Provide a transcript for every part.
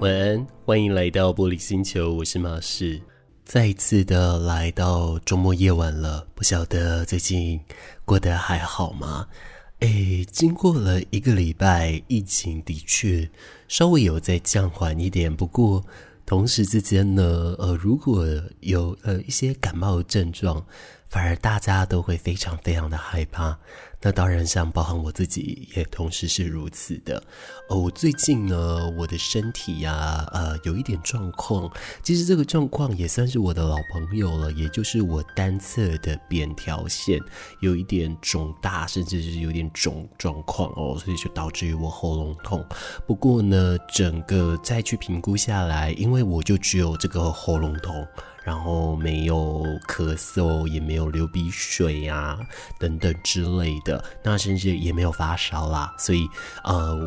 晚安，欢迎来到玻璃星球，我是马氏。再一次的来到周末夜晚了，不晓得最近过得还好吗？经过了一个礼拜，疫情的确稍微有在降缓一点，不过同时之间呢，如果有一些感冒症状，反而大家都会非常非常的害怕。那当然像包含我自己也同时是如此的。我最近呢，我的身体有一点状况。其实这个状况也算是我的老朋友了，也就是我单侧的扁条线有一点肿大，甚至是有点肿状况哦，所以就导致于我喉咙痛。不过呢，整个再去评估下来，因为我就只有这个喉咙痛，然后没有咳嗽，也没有流鼻水等等之类的，那甚至也没有发烧啦，所以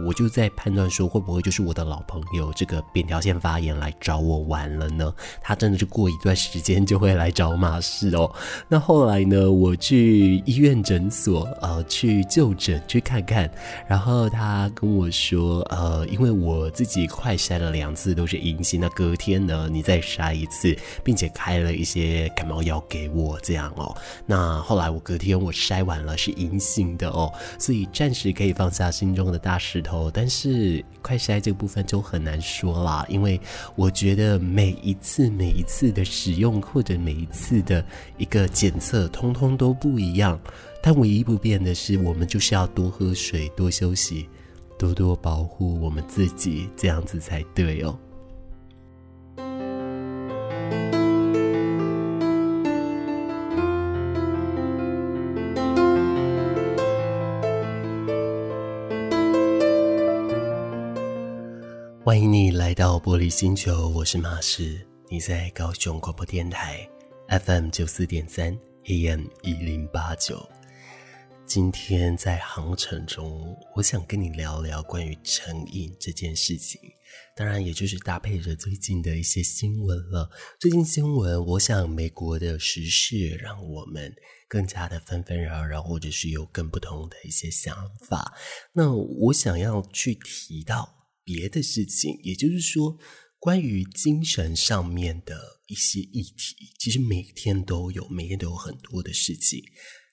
我就在判断说，会不会就是我的老朋友这个扁条线发炎来找我玩了呢？他真的是过一段时间就会来找马氏哦。那后来呢，我去医院诊所去就诊去看看，然后他跟我说，因为我自己快筛了2次都是阴性，那隔天呢你再筛1次，并且开了一些感冒药给我这样哦。那后来我隔天我筛完了是阴性的哦，所以暂时可以放下心中的大石头，但是快筛这个部分就很难说啦，因为我觉得每一次的使用或者每一次的一个检测通通都不一样，但唯一不变的是，我们就是要多喝水，多休息，多多保护我们自己，这样子才对哦。欢迎你来到玻璃星球，我是马氏，你在高雄广播电台 FM94.3 AM1089。 今天在航程中，我想跟你聊聊关于成瘾这件事情，当然也就是搭配着最近的一些新闻了。最近新闻，我想美国的时事让我们更加的纷纷扰扰，或者是有更不同的一些想法。那我想要去提到别的事情，也就是说关于精神上面的一些议题，其实每天都有很多的事情。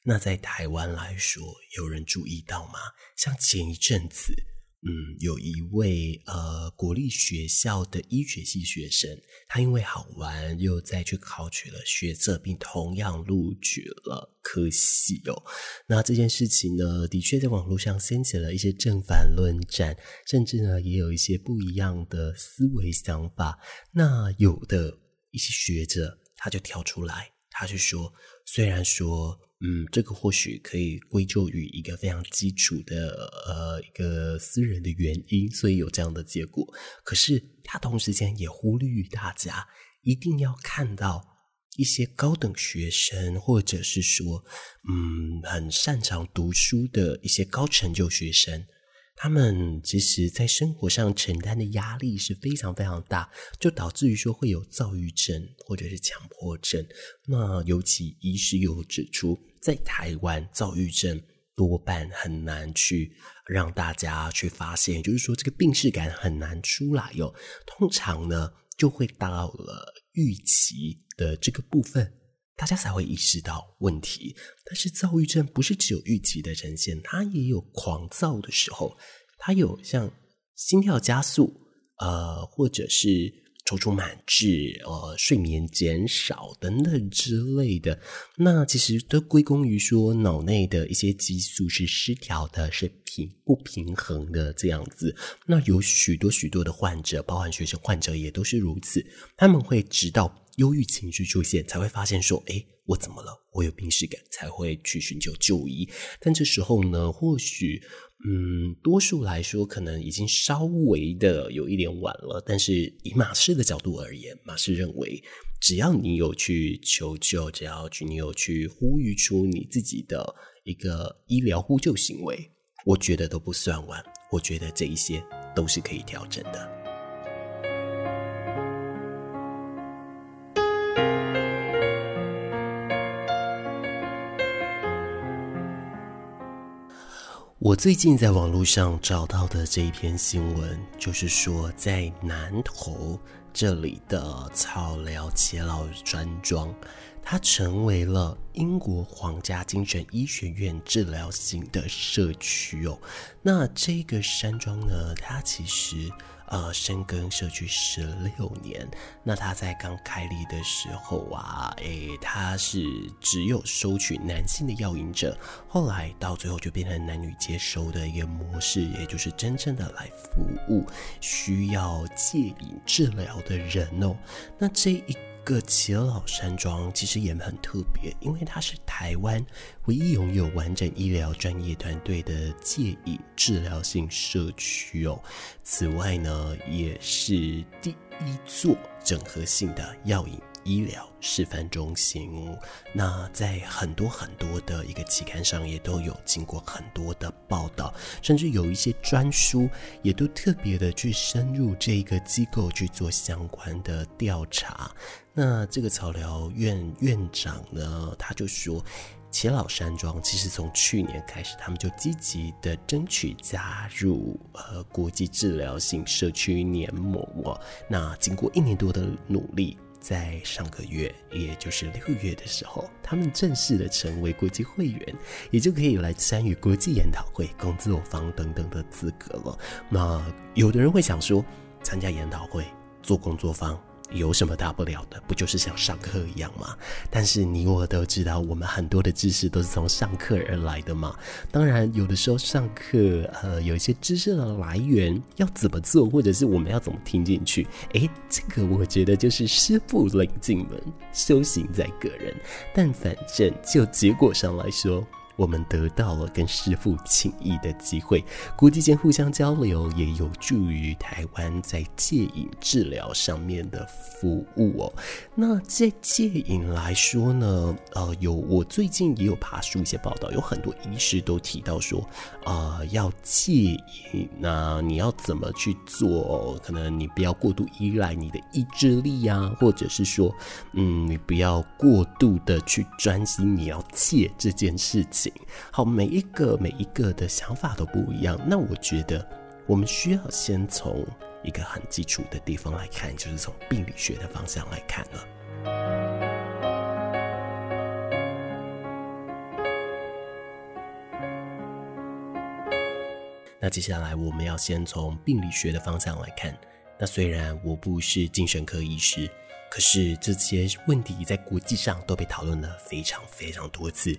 那在台湾来说，有人注意到吗？像前一阵子有一位国立学校的医学系学生，他因为好玩又再去考取了学测，并同样录取了科系哦。那这件事情呢，的确在网络上掀起了一些正反论战，甚至呢也有一些不一样的思维想法。那有的一些学者他就跳出来，他就说，虽然说这个或许可以归咎于一个非常基础的一个私人的原因，所以有这样的结果。可是他同时间也忽略于大家一定要看到一些高等学生，或者是说很擅长读书的一些高成就学生，他们其实在生活上承担的压力是非常非常大，就导致于说会有躁郁症或者是强迫症。那尤其医师有指出，在台湾躁郁症多半很难去让大家去发现，就是说这个病识感很难出来哦。通常呢就会到了预期的这个部分，大家才会意识到问题。但是躁郁症不是只有预期的呈现，它也有狂躁的时候，它有像心跳加速或者是踌躇满志睡眠减少等等之类的。那其实都归功于说脑内的一些激素是失调的，是不平衡的这样子。那有许多的患者，包含学生患者也都是如此，他们会直到忧郁情绪出现才会发现说，我怎么了，我有病识感，才会去寻求就医。但这时候呢，或许多数来说可能已经稍微的有一点晚了，但是以马氏的角度而言，马氏认为只要你有去求救，只要你有去呼吁出你自己的一个医疗呼救行为，我觉得都不算晚，我觉得这一些都是可以调整的。我最近在网络上找到的这一篇新闻，就是说在南投这里的草寮耆老山庄，它成为了英国皇家精神医学院治疗型的社区哦。那这个山庄呢，它其实深耕社区16年。那它在刚开立的时候啊，它是只有收取男性的药瘾者，后来到最后就变成男女接收的一个模式，也就是真正的来服务需要戒瘾治疗的人哦。那这一个耆老山庄其实也很特别，因为它是台湾唯一拥有完整医疗专业团队的戒瘾治疗性社区哦。此外呢，也是第一座整合性的药瘾医疗示范中心。那在很多的一个期刊上也都有经过很多的报道，甚至有一些专书也都特别的去深入这个机构去做相关的调查。那这个草寮院院长呢，他就说耆老山庄其实从去年开始，他们就积极的争取加入国际治疗性社区联盟哦。那经过1年多的努力，在上个月，也就是6月的时候，他们正式的成为国际会员，也就可以来参与国际研讨会、工作坊等等的资格了。那有的人会想说，参加研讨会、做工作坊有什么大不了的？不就是像上课一样吗？但是你我都知道，我们很多的知识都是从上课而来的嘛。当然，有的时候上课，有一些知识的来源要怎么做，或者是我们要怎么听进去，这个我觉得就是师傅领进门，修行在个人。但反正就结果上来说，我们得到了跟师父请益的机会，国际间互相交流，也有助于台湾在戒瘾治疗上面的服务哦。那在戒瘾来说呢，我最近也有爬书一些报道，有很多医师都提到说，要戒瘾，那你要怎么去做？可能你不要过度依赖你的意志力啊，或者是说，你不要过度的去专心你要戒这件事情。好，每一个的想法都不一样。那我觉得我们需要先从一个很基础的地方来看，就是从病理学的方向来看了。那接下来我们要先从病理学的方向来看。那虽然我不是精神科医师，可是这些问题在国际上都被讨论了非常非常多次。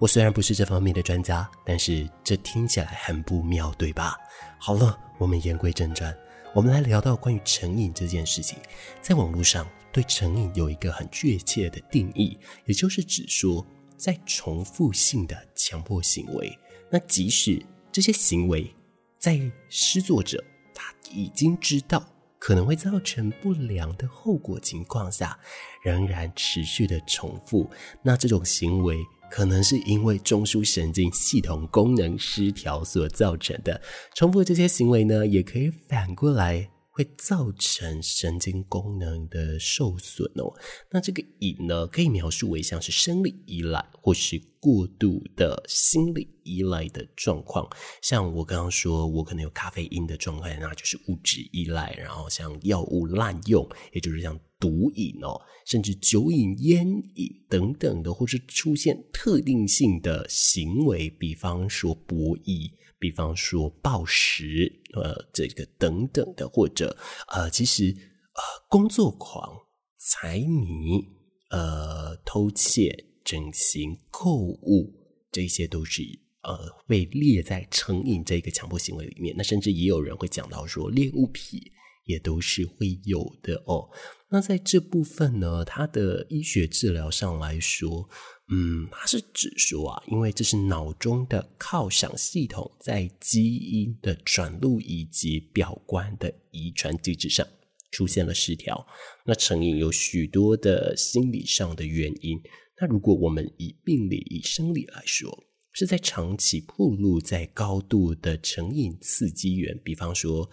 我虽然不是这方面的专家，但是这听起来很不妙，对吧？好了，我们言归正传，我们来聊到关于成瘾这件事情。在网络上对成瘾有一个很确切的定义，也就是指说在重复性的强迫行为，那即使这些行为在施作者他已经知道可能会造成不良的后果情况下，仍然持续的重复，那这种行为可能是因为中枢神经系统功能失调所造成的。重复这些行为呢，也可以反过来会造成神经功能的受损哦。那这个瘾呢，可以描述为像是生理依赖或是过度的心理依赖的状况。像我刚刚说我可能有咖啡因的状态，那就是物质依赖，然后像药物滥用，也就是像毒瘾哦，甚至酒瘾、烟瘾等等的，或是出现特定性的行为，比方说博弈，比方说暴食，这个等等的，或者其实工作狂、财迷、偷窃、整形、购物，这些都是被列在成瘾这个强迫行为里面。那甚至也有人会讲到说恋物癖也都是会有的哦。那在这部分呢，它的医学治疗上来说，它是指说啊，因为这是脑中的犒赏系统在基因的转录以及表观的遗传机制上出现了失调。那成瘾有许多的心理上的原因，那如果我们以病理、以生理来说，是在长期暴露在高度的成瘾刺激源，比方说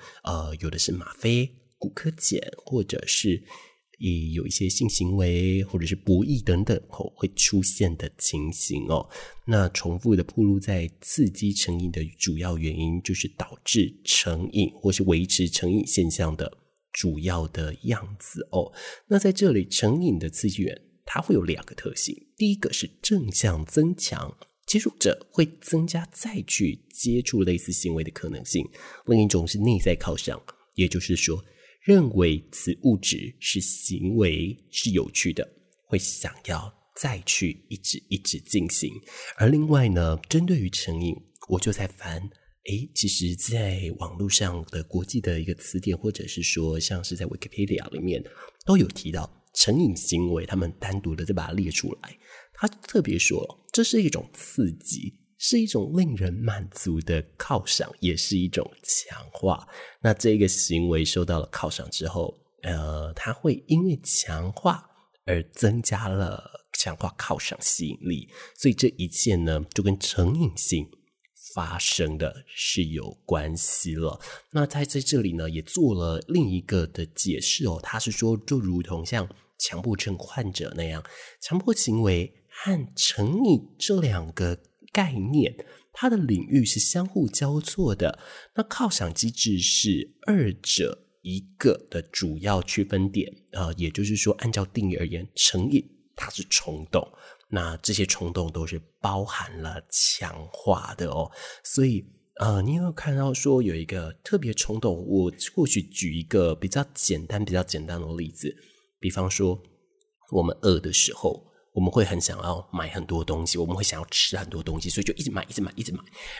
有的是吗啡、古柯碱，或者是有一些性行为或者是不义等等会出现的情形哦。那重复的暴露在刺激成瘾的主要原因，就是导致成瘾或是维持成瘾现象的主要的样子哦。那在这里，成瘾的刺激源它会有两个特性，第一个是正向增强，接触者会增加再去接触类似行为的可能性；另一种是内在犒赏，也就是说认为此物质是行为是有趣的，会想要再去一直进行。而另外呢，针对于成瘾，我就在翻其实在网络上的国际的一个词典，或者是说像是在 Wikipedia 里面都有提到成瘾行为，他们单独的再把它列出来。他特别说这是一种刺激，是一种令人满足的犒赏，也是一种强化。那这个行为受到了犒赏之后，它会因为强化而增加了强化犒赏吸引力，所以这一切呢，就跟成瘾性发生的是有关系了。那在这里呢，也做了另一个的解释哦，他是说，就如同像强迫症患者那样，强迫行为和成瘾这两个概念，它的领域是相互交错的。那犒赏机制是二者一个的主要区分点，也就是说，按照定义而言，成瘾它是冲动，那这些冲动都是包含了强化的哦。所以你有看到说有一个特别冲动，我或许举一个比较简单的例子，比方说我们饿的时候，我们会很想要买很多东西，我们会想要吃很多东西，所以就一直买，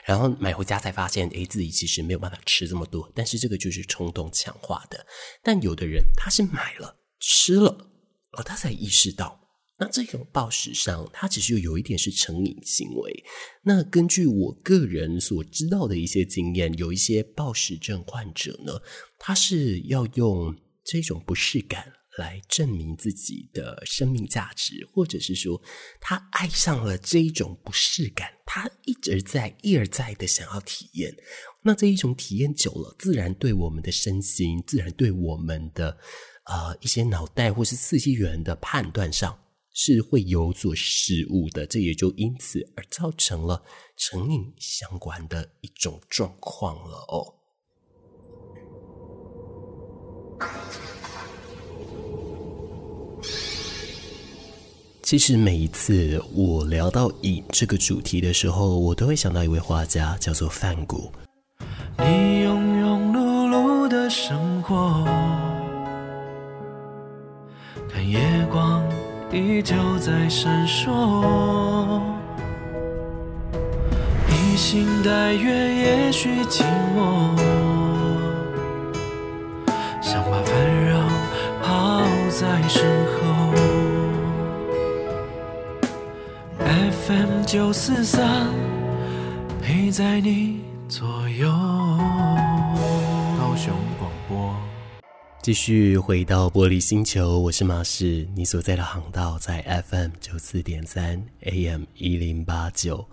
然后买回家才发现自己其实没有办法吃这么多，但是这个就是冲动强化的。但有的人他是买了吃了，他才意识到，那这种暴食上它其实有一点是成瘾行为。那根据我个人所知道的一些经验，有一些暴食症患者呢，他是要用这种不适感来证明自己的生命价值，或者是说他爱上了这一种不适感，他一而再的想要体验。那这一种体验久了，自然对我们的身心，自然对我们的一些脑袋或是刺激源的判断上是会有所失误的，这也就因此而造成了成瘾相关的一种状况了哦。其实每一次我聊到瘾这个主题的时候，我都会想到一位画家，叫做梵谷。你庸庸碌碌的生活，看夜光依旧在闪烁，披星戴月也许寂寞，想把烦扰抛在身后。FM94.3 陪在你左右，高雄广播。继续回到玻璃星球，我是马氏，你所在的航道在 FM94.3 AM1089。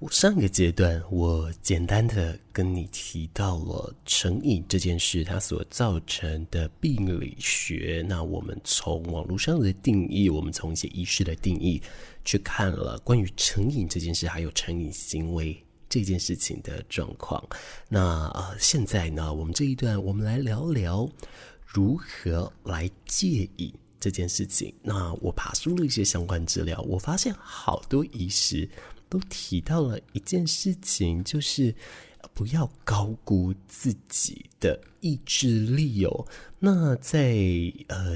我上个阶段我简单的跟你提到了成瘾这件事，它所造成的病理学。那我们从网络上的定义，我们从一些医师的定义去看了关于成瘾这件事，还有成瘾行为这件事情的状况。那现在呢，我们这一段我们来聊聊如何来戒瘾这件事情。那我爬梳了一些相关资料，我发现好多医师都提到了一件事情，就是不要高估自己的意志力哦。那在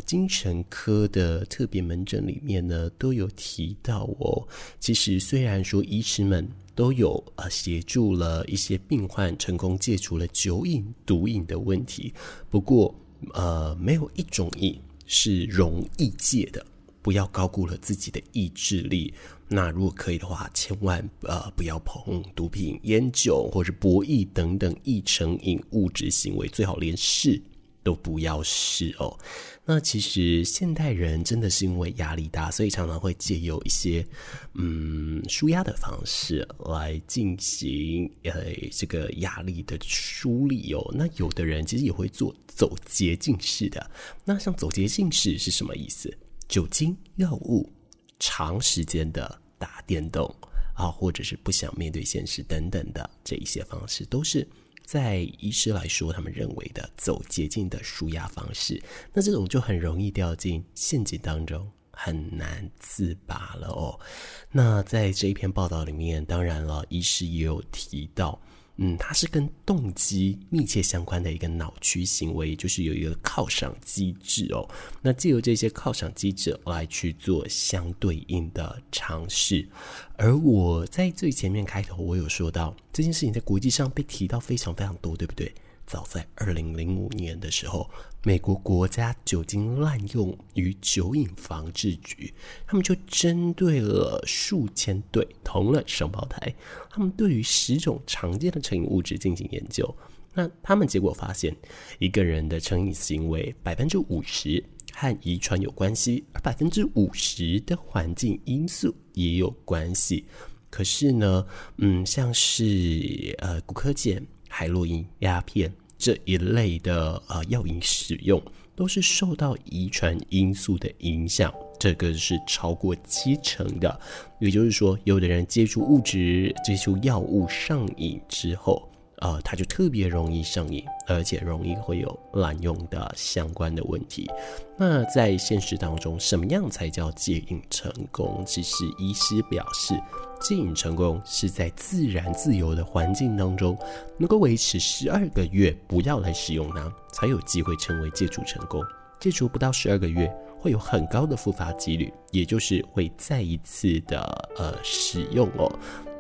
精神科的特别门诊里面呢，都有提到哦。其实虽然说医师们都有协助了一些病患成功戒除了酒瘾、毒瘾的问题，不过没有一种瘾是容易戒的。不要高估了自己的意志力。那如果可以的话，千万不要碰毒品、烟酒或是博弈等等易成瘾物质行为，最好连试都不要试哦。那其实现代人真的是因为压力大，所以常常会借由一些舒压的方式来进行这个压力的梳理哦。那有的人其实也会做走捷径式的。那像走捷径式是什么意思？酒精、药物、长时间的打电动啊，或者是不想面对现实等等的这一些方式，都是在医师来说他们认为的走捷径的舒压方式。那这种就很容易掉进陷阱当中，很难自拔了哦。那在这一篇报道里面，当然了，医师也有提到它是跟动机密切相关的一个脑区行为，就是有一个犒赏机制哦。那藉由这些犒赏机制来去做相对应的尝试。而我在最前面开头我有说到这件事情在国际上被提到非常非常多，对不对？早在2005年的时候，美国国家酒精滥用与酒瘾防治局，他们就针对了数千对同卵双胞胎，他们对于10种常见的成瘾物质进行研究。那他们结果发现，一个人的成瘾行为 50% 和遗传有关系，而 50% 的环境因素也有关系。可是呢，像是古柯碱、海洛因、鸦片这一类的药瘾使用，都是受到遗传因素的影响，这个是超过70%的。也就是说，有的人接触物质、接触药物上瘾之后，他就特别容易上瘾，而且容易会有滥用的相关的问题。那在现实当中，什么样才叫戒瘾成功？其实医师表示，戒瘾成功是在自然自由的环境当中，能够维持12个月不要来使用它，才有机会成为戒除成功。戒除不到12个月，会有很高的复发几率，也就是会再一次的使用哦。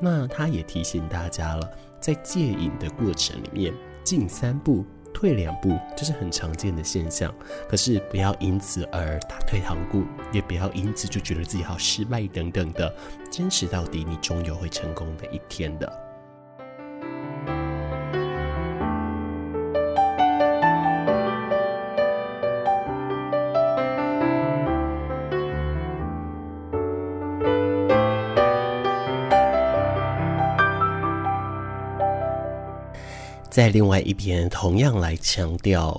那他也提醒大家了，在戒瘾的过程里面，进3步退2步，这是很常见的现象。可是不要因此而打退堂鼓，也不要因此就觉得自己好失败等等的，坚持到底，你终有会成功的一天的。在另外一篇同样来强调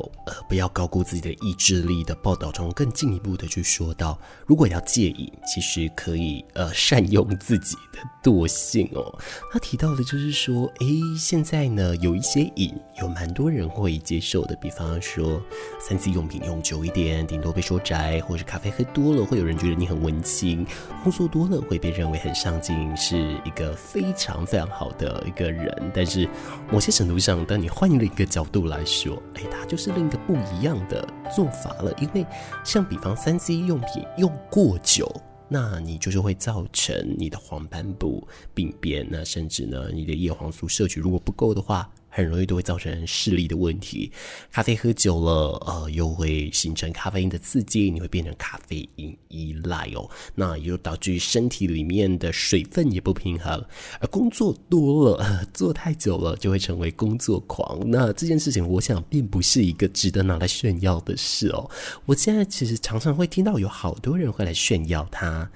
不要高估自己的意志力的报道中，更进一步的去说到，如果要戒瘾，其实可以善用自己的惰性哦。他提到的就是说，现在呢有一些瘾有蛮多人会接受的，比方说3C 用品用久一点顶多被说宅，或是咖啡喝多了会有人觉得你很文青，工作多了会被认为很上进，是一个非常非常好的一个人。但是某些程度上，但你换另一个角度来说，它就是另一个不一样的做法了。因为像比方 3C 用品用过久，那你就是会造成你的黄斑部病变，那甚至呢你的叶黄素摄取如果不够的话，很容易都会造成视力的问题。咖啡喝久了又会形成咖啡因的刺激，你会变成咖啡因依赖哦。那也就导致身体里面的水分也不平衡。而工作多了做太久了，就会成为工作狂。那这件事情我想并不是一个值得拿来炫耀的事哦。我现在其实常常会听到有好多人会来炫耀他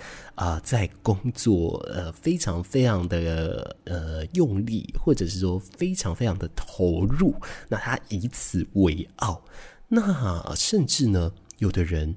在工作非常非常的用力，或者是说非常非常的投入，那他以此为傲。那甚至呢，有的人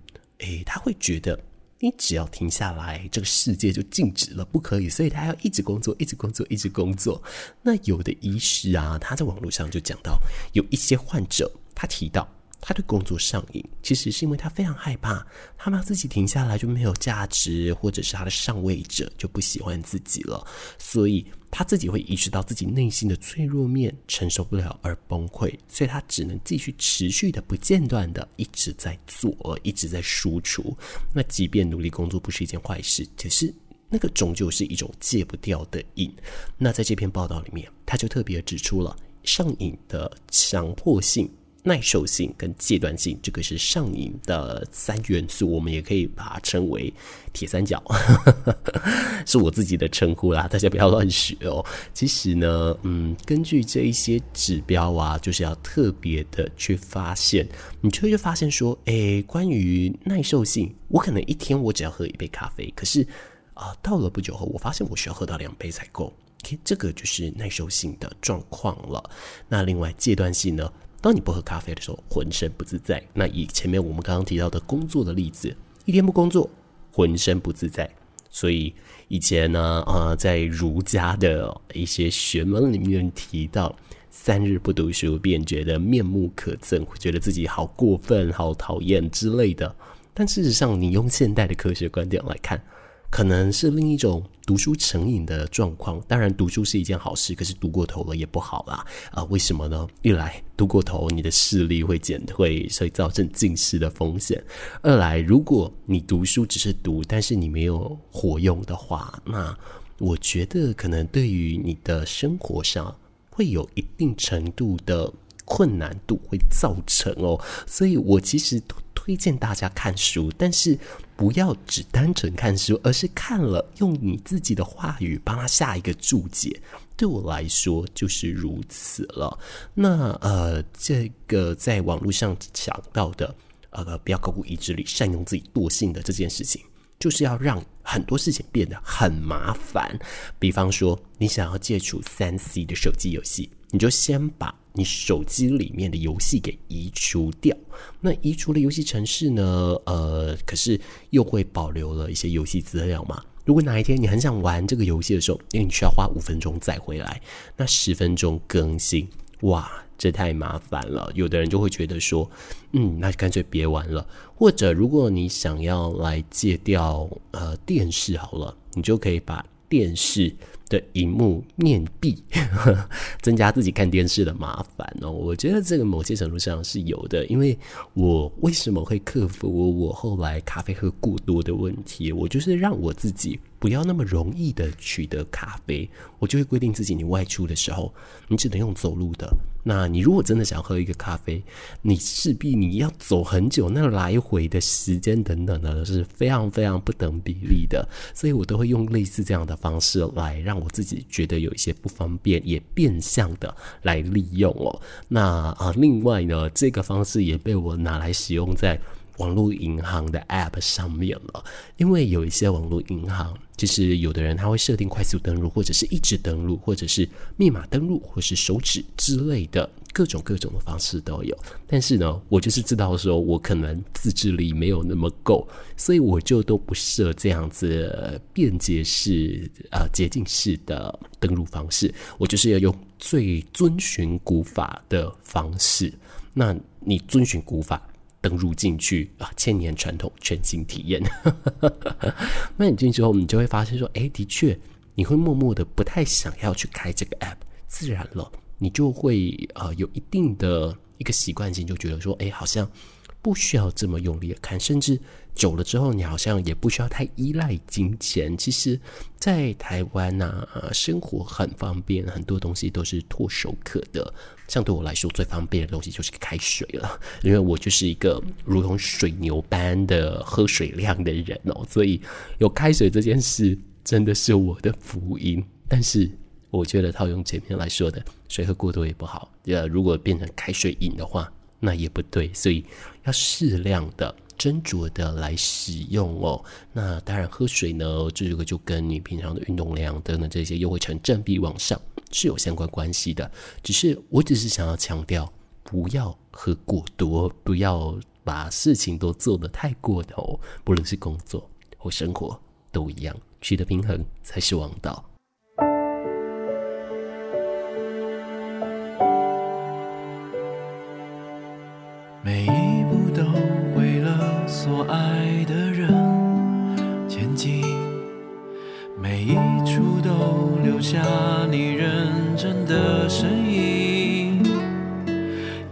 他会觉得你只要停下来，这个世界就静止了，不可以，所以他要一直工作，一直工作，一直工作。那有的医师他在网络上就讲到，有一些患者他提到他对工作上瘾，其实是因为他非常害怕，他怕自己停下来就没有价值，或者是他的上位者就不喜欢自己了，所以他自己会意识到自己内心的脆弱面，承受不了而崩溃，所以他只能继续持续的不间断的一直在做，一直在输出。那即便努力工作不是一件坏事，只是那个终究是一种戒不掉的瘾。那在这篇报道里面，他就特别指出了上瘾的强迫性耐受性跟戒断性，这个是上瘾的三元素，我们也可以把它称为铁三角是我自己的称呼啦，大家不要乱学哦。其实呢，根据这一些指标啊，就是要特别的去发现，你就会发现说，关于耐受性，我可能一天我只要喝一杯咖啡，可是到了不久后，我发现我需要喝到2杯才够。这个就是耐受性的状况了。那另外戒断性呢，当你不喝咖啡的时候，浑身不自在。那以前面我们刚刚提到的工作的例子，一天不工作，浑身不自在。所以以前呢，在儒家的一些学门里面提到，3日不读书便觉得面目可憎，会觉得自己好过分、好讨厌之类的。但事实上，你用现代的科学观点来看，可能是另一种读书成瘾的状况。当然读书是一件好事，可是读过头了也不好啦。为什么呢？一来读过头你的视力会减退，所以造成近视的风险。二来如果你读书只是读，但是你没有活用的话，那我觉得可能对于你的生活上会有一定程度的困难度会造成哦。所以我其实都推荐大家看书，但是不要只单纯看书，而是看了用你自己的话语帮他下一个注解。对我来说就是如此了。那这个在网络上讲到的不要高估意志力，善用自己惰性的这件事情，就是要让很多事情变得很麻烦。比方说你想要戒除 3C 的手机游戏，你就先把你手机里面的游戏给移除掉。那移除了游戏程式呢，可是又会保留了一些游戏资料嘛。如果哪一天你很想玩这个游戏的时候，因为你需要花5分钟再回来，那10分钟更新，哇，这太麻烦了。有的人就会觉得说，那干脆别玩了。或者如果你想要来戒掉电视好了，你就可以把电视的荧幕面壁增加自己看电视的麻烦哦。我觉得这个某些程度上是有的，因为我为什么会克服我后来咖啡喝过多的问题，我就是让我自己不要那么容易的取得咖啡。我就会规定自己，你外出的时候你只能用走路的。那你如果真的想喝一个咖啡，你势必你要走很久，那来回的时间等等的是非常非常不等比例的。所以我都会用类似这样的方式来让我自己觉得有一些不方便，也变相的来利用哦。那另外呢，这个方式也被我拿来使用在网络银行的 App 上面了。因为有一些网络银行，就是有的人他会设定快速登录，或者是一直登录，或者是密码登录，或是手指之类的，各种的方式都有。但是呢，我就是知道说我可能自制力没有那么够，所以我就都不设这样子便捷式捷径式的登录方式，我就是要用最遵循古法的方式。那你遵循古法登入进去千年传统，全新体验那你进去后，你就会发现说，的确你会默默的不太想要去开这个 app， 自然了你就会有一定的一个习惯性，就觉得说，好像不需要这么用力的看。甚至久了之后，你好像也不需要太依赖金钱。其实在台湾生活很方便，很多东西都是唾手可得。像对我来说最方便的东西就是开水了，因为我就是一个如同水牛般的喝水量的人哦，所以有开水这件事真的是我的福音。但是我觉得套用前面来说的，水喝过多也不好，如果变成开水瘾的话那也不对，所以要适量的斟酌的来使用哦。那当然喝水呢，这个就跟你平常的运动量等等这些又会成正比往上是有相关关系的。我只是想要强调，不要喝过多，不要把事情都做得太过头，不论是工作或生活都一样，取得平衡才是王道。每一步都为了所爱的人前进，每一处都留下你认真的身影。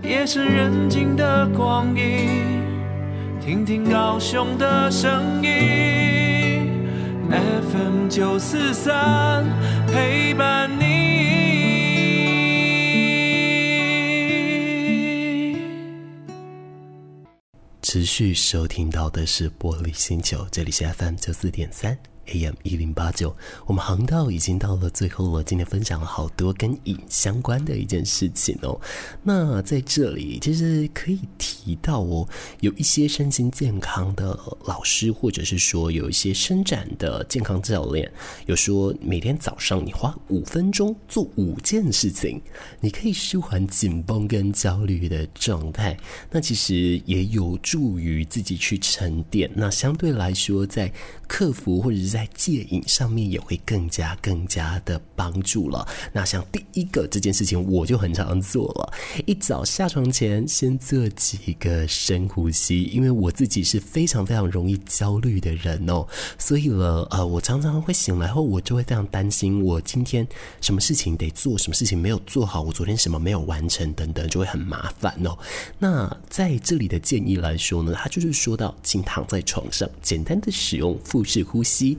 夜深人静的光阴，听听高雄的声音， FM94.3 陪伴你。持续收听到的是玻璃星球，这里是 FM94.3 AM1089， 我们航道已经到了最后了。今天分享了好多跟瘾相关的一件事情哦。那在这里其实可以提到哦，有一些身心健康的老师，或者是说有一些伸展的健康教练，有说每天早上你花5分钟做5件事情，你可以舒缓紧绷跟焦虑的状态。那其实也有助于自己去沉淀，那相对来说在克服或者是在戒瘾上面也会更加的帮助了。那像第一个这件事情我就很常做了，一早下床前先做几个深呼吸，因为我自己是非常容易焦虑的人哦，所以了我常常会醒来后我就会非常担心，我今天什么事情得做，什么事情没有做好，我昨天什么没有完成等等，就会很麻烦哦。那在这里的建议来说呢，他就是说到请躺在床上简单的使用腹式呼吸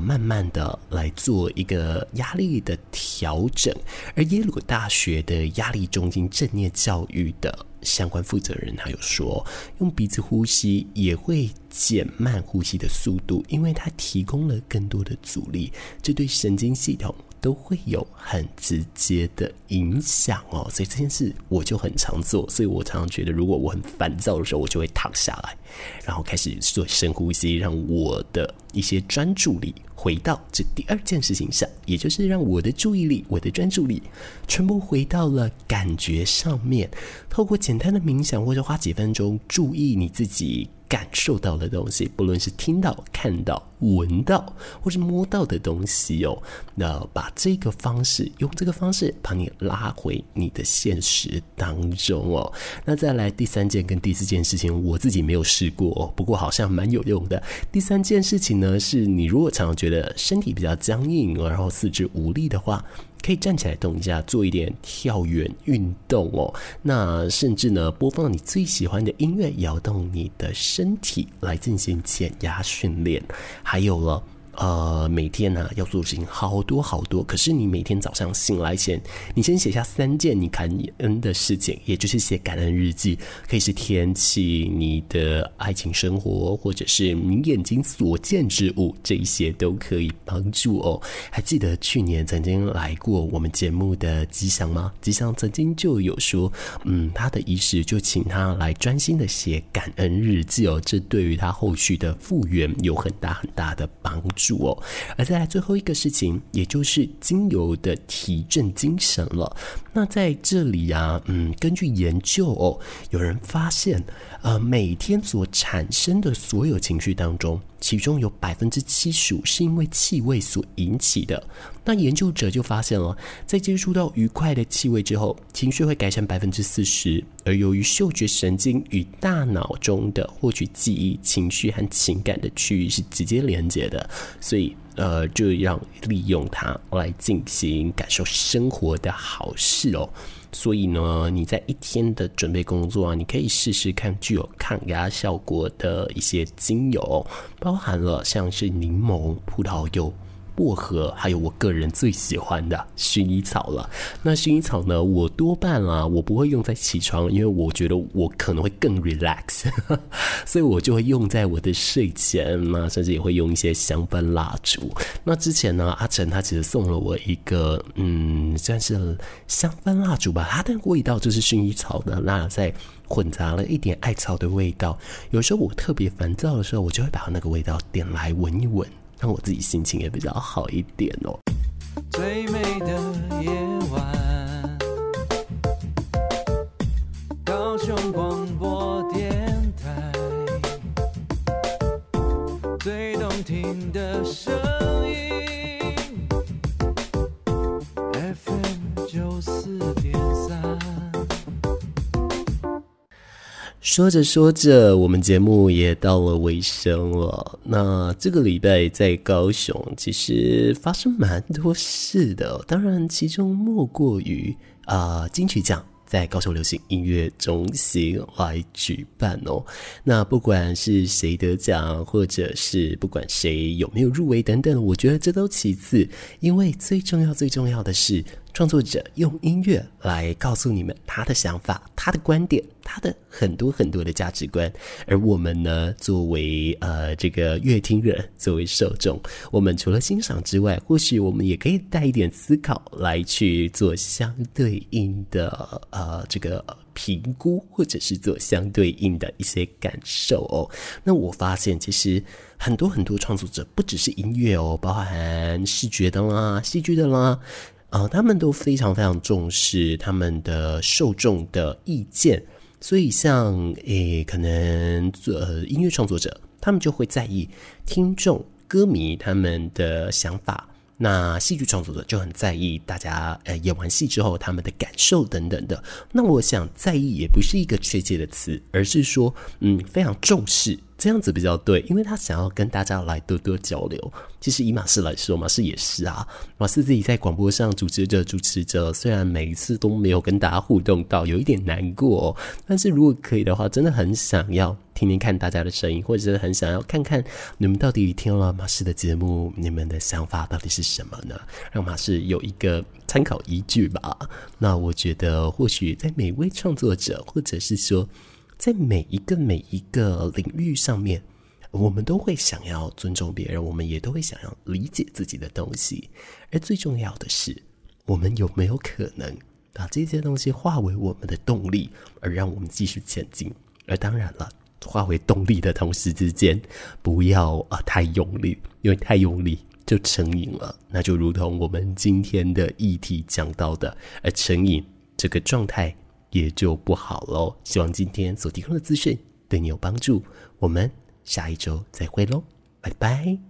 慢慢的来做一个压力的调整。而耶鲁大学的压力中心正念教育的相关负责人他有说，用鼻子呼吸也会减慢呼吸的速度，因为它提供了更多的阻力，这对神经系统都会有很直接的影响哦。所以这件事我就很常做，所以我常常觉得如果我很烦躁的时候，我就会躺下来，然后开始做深呼吸，让我的一些专注力回到这第二件事情上，也就是让我的注意力，我的专注力全部回到了感觉上面。透过简单的冥想或者花几分钟注意你自己感受到的东西，不论是听到、看到、闻到或是摸到的东西哦，那把这个方式，用这个方式把你拉回你的现实当中哦。那再来第三件跟第四件事情，我自己没有试过哦，不过好像蛮有用的。第三件事情呢，是你如果常常觉得身体比较僵硬，然后四肢无力的话，可以站起来动一下，做一点跳远运动哦。那甚至呢，播放你最喜欢的音乐，摇动你的身体来进行减压训练。还有了每天呢要做事情好多，可是你每天早上醒来前，你先写下3件你感恩的事情，也就是写感恩日记，可以是天气、你的爱情生活，或者是你眼睛所见之物，这一些都可以帮助哦。还记得去年曾经来过我们节目的吉祥吗？吉祥曾经就有说，他的医师就请他来专心的写感恩日记哦，这对于他后续的复原有很大的帮助。而再来最后一个事情，也就是精油的提振精神了。那在这里啊，根据研究哦，有人发现，每天所产生的所有情绪当中，其中有75%是因为气味所引起的。那研究者就发现了，在接触到愉快的气味之后，情绪会改善40%。而由于嗅觉神经与大脑中的获取记忆、情绪和情感的区域是直接连接的，所以就要利用它来进行感受生活的好事哦。所以呢，你在一天的准备工作啊，你可以试试看具有抗压效果的一些精油，包含了像是柠檬、葡萄柚、薄荷，还有我个人最喜欢的薰衣草了。那薰衣草呢，我多半啊，我不会用在起床，因为我觉得我可能会更 relax 所以我就会用在我的睡前，那甚至也会用一些香氛蜡烛。那之前呢，阿成他其实送了我一个算是香氛蜡烛吧，它的味道就是薰衣草的，那在混杂了一点艾草的味道。有时候我特别烦躁的时候，我就会把那个味道点来闻一闻，让我自己心情也比较好一点哦。最美的夜晚，高雄广播电台，最动听的声音 FM94.3。说着说着，我们节目也到了尾声了。那这个礼拜在高雄其实发生蛮多事的哦，当然其中莫过于金曲奖在高雄流行音乐中心来举办哦。那不管是谁得奖，或者是不管谁有没有入围等等，我觉得这都其次，因为最重要的是创作者用音乐来告诉你们他的想法，他的观点，他的很多很多的价值观。而我们呢，作为这个乐听人，作为受众，我们除了欣赏之外，或许我们也可以带一点思考来去做相对应的这个评估，或者是做相对应的一些感受哦。那我发现其实很多很多创作者不只是音乐哦，包含视觉的啦、戏剧的啦，他们都非常非常重视他们的受众的意见，所以像可能音乐创作者，他们就会在意听众、歌迷他们的想法。那戏剧创作者就很在意大家演完戏之后他们的感受等等的。那我想在意也不是一个确切的词，而是说非常重视，这样子比较对，因为他想要跟大家来多多交流。其实以马氏来说，马氏也是啊，马氏自己在广播上主持着，虽然每一次都没有跟大家互动到，有一点难过哦，但是如果可以的话，真的很想要听听看大家的声音，或者是很想要看看你们到底听了马氏的节目，你们的想法到底是什么呢？让马氏有一个参考依据吧。那我觉得或许在每位创作者，或者是说在每一个领域上面，我们都会想要尊重别人，我们也都会想要理解自己的东西，而最重要的是，我们有没有可能把这些东西化为我们的动力，而让我们继续前进。而当然了，化为动力的同时之间，不要太用力，因为太用力就成瘾了。那就如同我们今天的议题讲到的，而成瘾这个状态也就不好咯。希望今天所提供的资讯对你有帮助，我们下一周再会咯，拜拜。